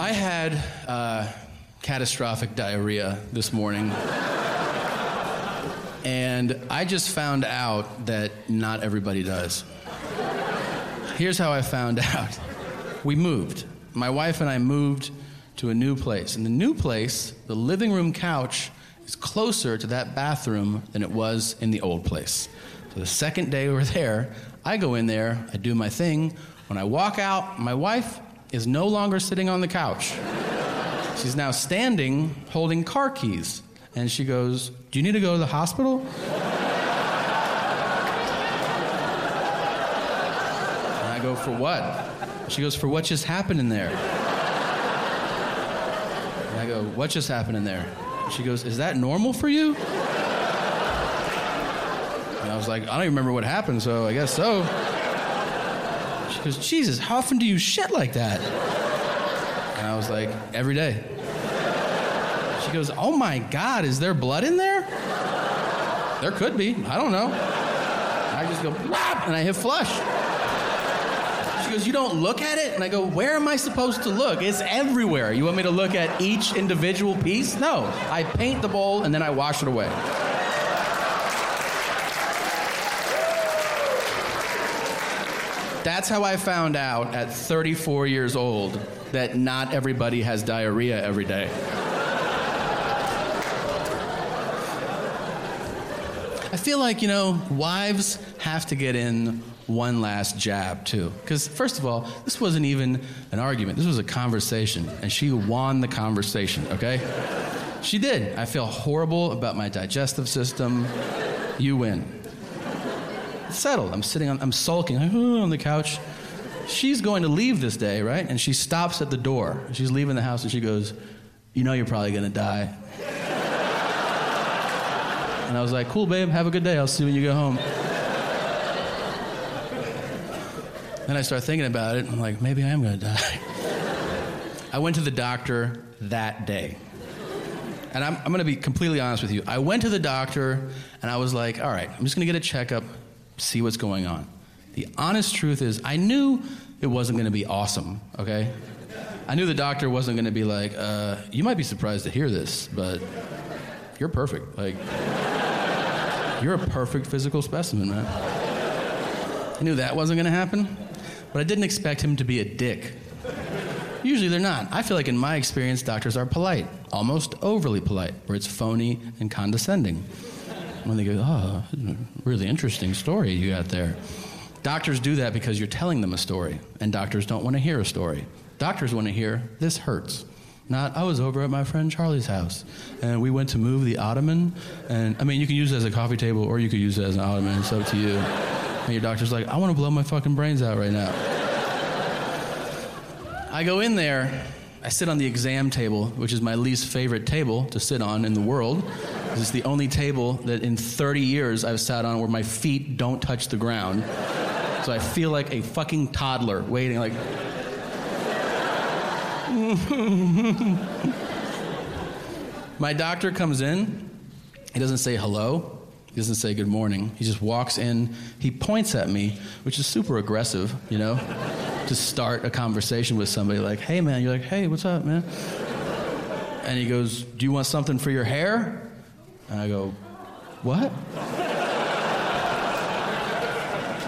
I had catastrophic diarrhea this morning. And I just found out that not everybody does. Here's how I found out. We moved. My wife and I moved to a new place. And the new place, the living room couch, is closer to that bathroom than it was in the old place. So the second day we were there, I go in there, I do my thing. When I walk out, my wife is no longer sitting on the couch. She's now standing, holding car keys. And she goes, "Do you need to go to the hospital?" And I go, "For what?" She goes, "For what just happened in there." And I go, "What just happened in there?" She goes, "Is that normal for you?" And I was like, "I don't even remember what happened, so I guess so." She goes, "Jesus, how often do you shit like that?" And I was like, "Every day." She goes, "Oh my God, is there blood in there?" There could be, I don't know. I just go, "Blop," and I hit flush. She goes, "You don't look at it?" And I go, "Where am I supposed to look? It's everywhere. You want me to look at each individual piece?" No, I paint the bowl and then I wash it away. That's how I found out at 34 years old that not everybody has diarrhea every day. I feel like, you know, wives have to get in one last jab, too. Because, first of all, this wasn't even an argument. This was a conversation, and she won the conversation, okay? She did. I feel horrible about my digestive system. You win. Settled. I'm sulking on the couch. She's going to leave this day, right? And she stops at the door. She's leaving the house and she goes, "You know you're probably going to die." And I was like, "Cool, babe, have a good day. I'll see you when you go home." Then I start thinking about it. I'm like, maybe I am going to die. I went to the doctor that day. And I'm going to be completely honest with you. I went to the doctor and I was like, all right, I'm just going to get a checkup. See what's going on. The honest truth is, I knew it wasn't going to be awesome, okay? I knew the doctor wasn't going to be like, "You might be surprised to hear this, but you're perfect. Like, you're a perfect physical specimen, man." I knew that wasn't going to happen, but I didn't expect him to be a dick. Usually they're not. I feel like in my experience, doctors are polite, almost overly polite, where it's phony and condescending. When they go, "Oh, really interesting story you got there." Doctors do that because you're telling them a story, and doctors don't want to hear a story. Doctors want to hear, "This hurts." Not, "I was over at my friend Charlie's house, and we went to move the ottoman, and," I mean, you can use it as a coffee table, or you could use it as an ottoman, it's up to you. And your doctor's like, "I want to blow my fucking brains out right now." I go in there, I sit on the exam table, which is my least favorite table to sit on in the world. It's the only table that in 30 years I've sat on where my feet don't touch the ground. So I feel like a fucking toddler waiting like... My doctor comes in. He doesn't say hello. He doesn't say good morning. He just walks in. He points at me, which is super aggressive, you know, to start a conversation with somebody like, "Hey, man." You're like, "Hey, what's up, man?" And he goes, "Do you want something for your hair?" And I go, "What?"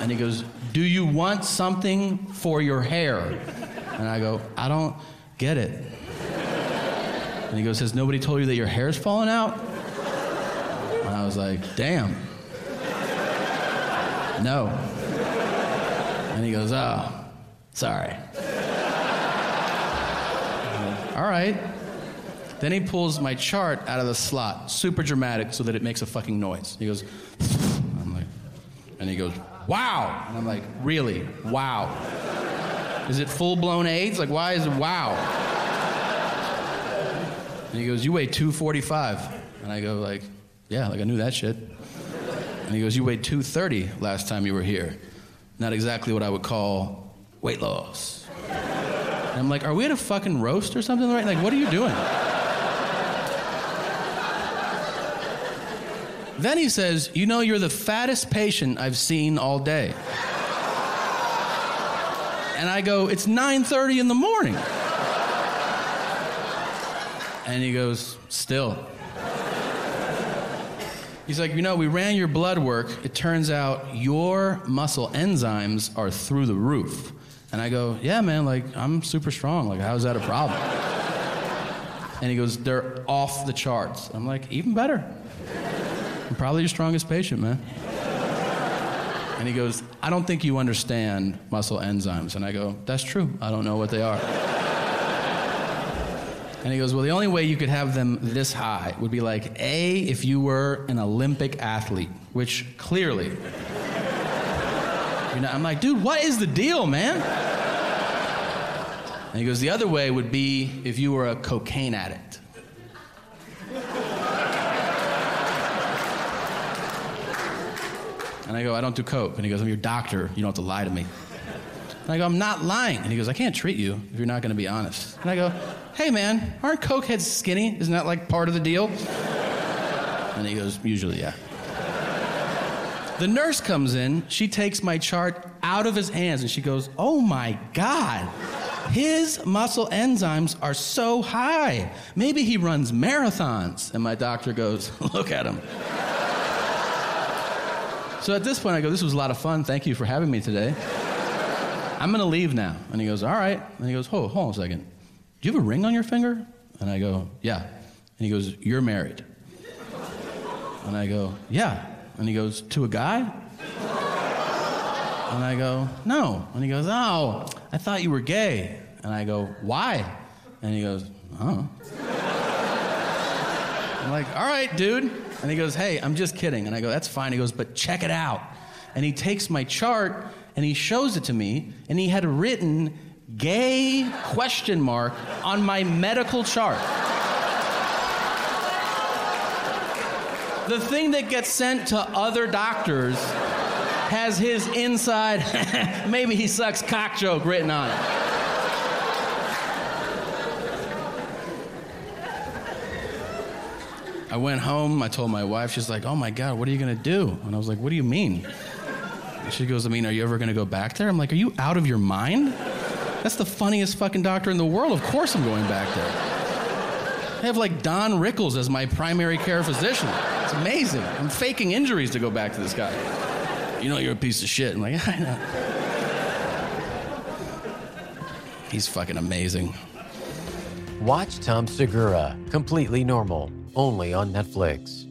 And he goes, do you want something for your hair? And I go, I don't get it. And he goes, has nobody told you that your hair's falling out? And I was like, damn. No. And he goes, oh, sorry. All right. Then he pulls my chart out of the slot, super dramatic, so that it makes a fucking noise. He goes, I'm like, and he goes, wow. And I'm like, really? Wow. Is it full-blown AIDS? Like, why is it wow? And he goes, you weigh 245. And I go, like, yeah, like I knew that shit. And he goes, you weighed 230 last time you were here. Not exactly what I would call weight loss. And I'm like, are we at a fucking roast or something, right? Like, what are you doing? Then he says, you know, you're the fattest patient I've seen all day. And I go, it's 9:30 in the morning. And he goes, still. He's like, you know, we ran your blood work. It turns out your muscle enzymes are through the roof. And I go, yeah, man, like, I'm super strong. Like, how is that a problem? And he goes, they're off the charts. I'm like, even better. I'm probably your strongest patient, man. And he goes, I don't think you understand muscle enzymes. And I go, that's true. I don't know what they are. And he goes, well, the only way you could have them this high would be like, A, if you were an Olympic athlete, which clearly, you know, I'm like, dude, what is the deal, man? And he goes, the other way would be if you were a cocaine addict. And I go, I don't do coke. And he goes, I'm your doctor. You don't have to lie to me. And I go, I'm not lying. And he goes, I can't treat you if you're not going to be honest. And I go, hey, man, aren't coke heads skinny? Isn't that, like, part of the deal? And he goes, usually, yeah. The nurse comes in. She takes my chart out of his hands, and she goes, oh, my God. His muscle enzymes are so high. Maybe he runs marathons. And my doctor goes, look at him. So at this point, I go, this was a lot of fun. Thank you for having me today. I'm going to leave now. And he goes, all right. And he goes, oh, hold on a second. Do you have a ring on your finger? And I go, yeah. And he goes, you're married. And I go, yeah. And he goes, to a guy? And I go, no. And he goes, oh, I thought you were gay. And I go, why? And he goes, oh. I'm like, all right, dude. And he goes, hey, I'm just kidding. And I go, that's fine. He goes, but check it out. And he takes my chart, and he shows it to me, and he had written gay question mark on my medical chart. The thing that gets sent to other doctors has his inside, maybe he sucks cock joke written on it. I went home, I told my wife, she's like, oh my God, what are you gonna do? And I was like, what do you mean? And she goes, I mean, are you ever gonna go back there? I'm like, are you out of your mind? That's the funniest fucking doctor in the world. Of course I'm going back there. I have like Don Rickles as my primary care physician. It's amazing. I'm faking injuries to go back to this guy. You know you're a piece of shit. I'm like, yeah, I know. He's fucking amazing. Watch Tom Segura, Completely Normal, only on Netflix.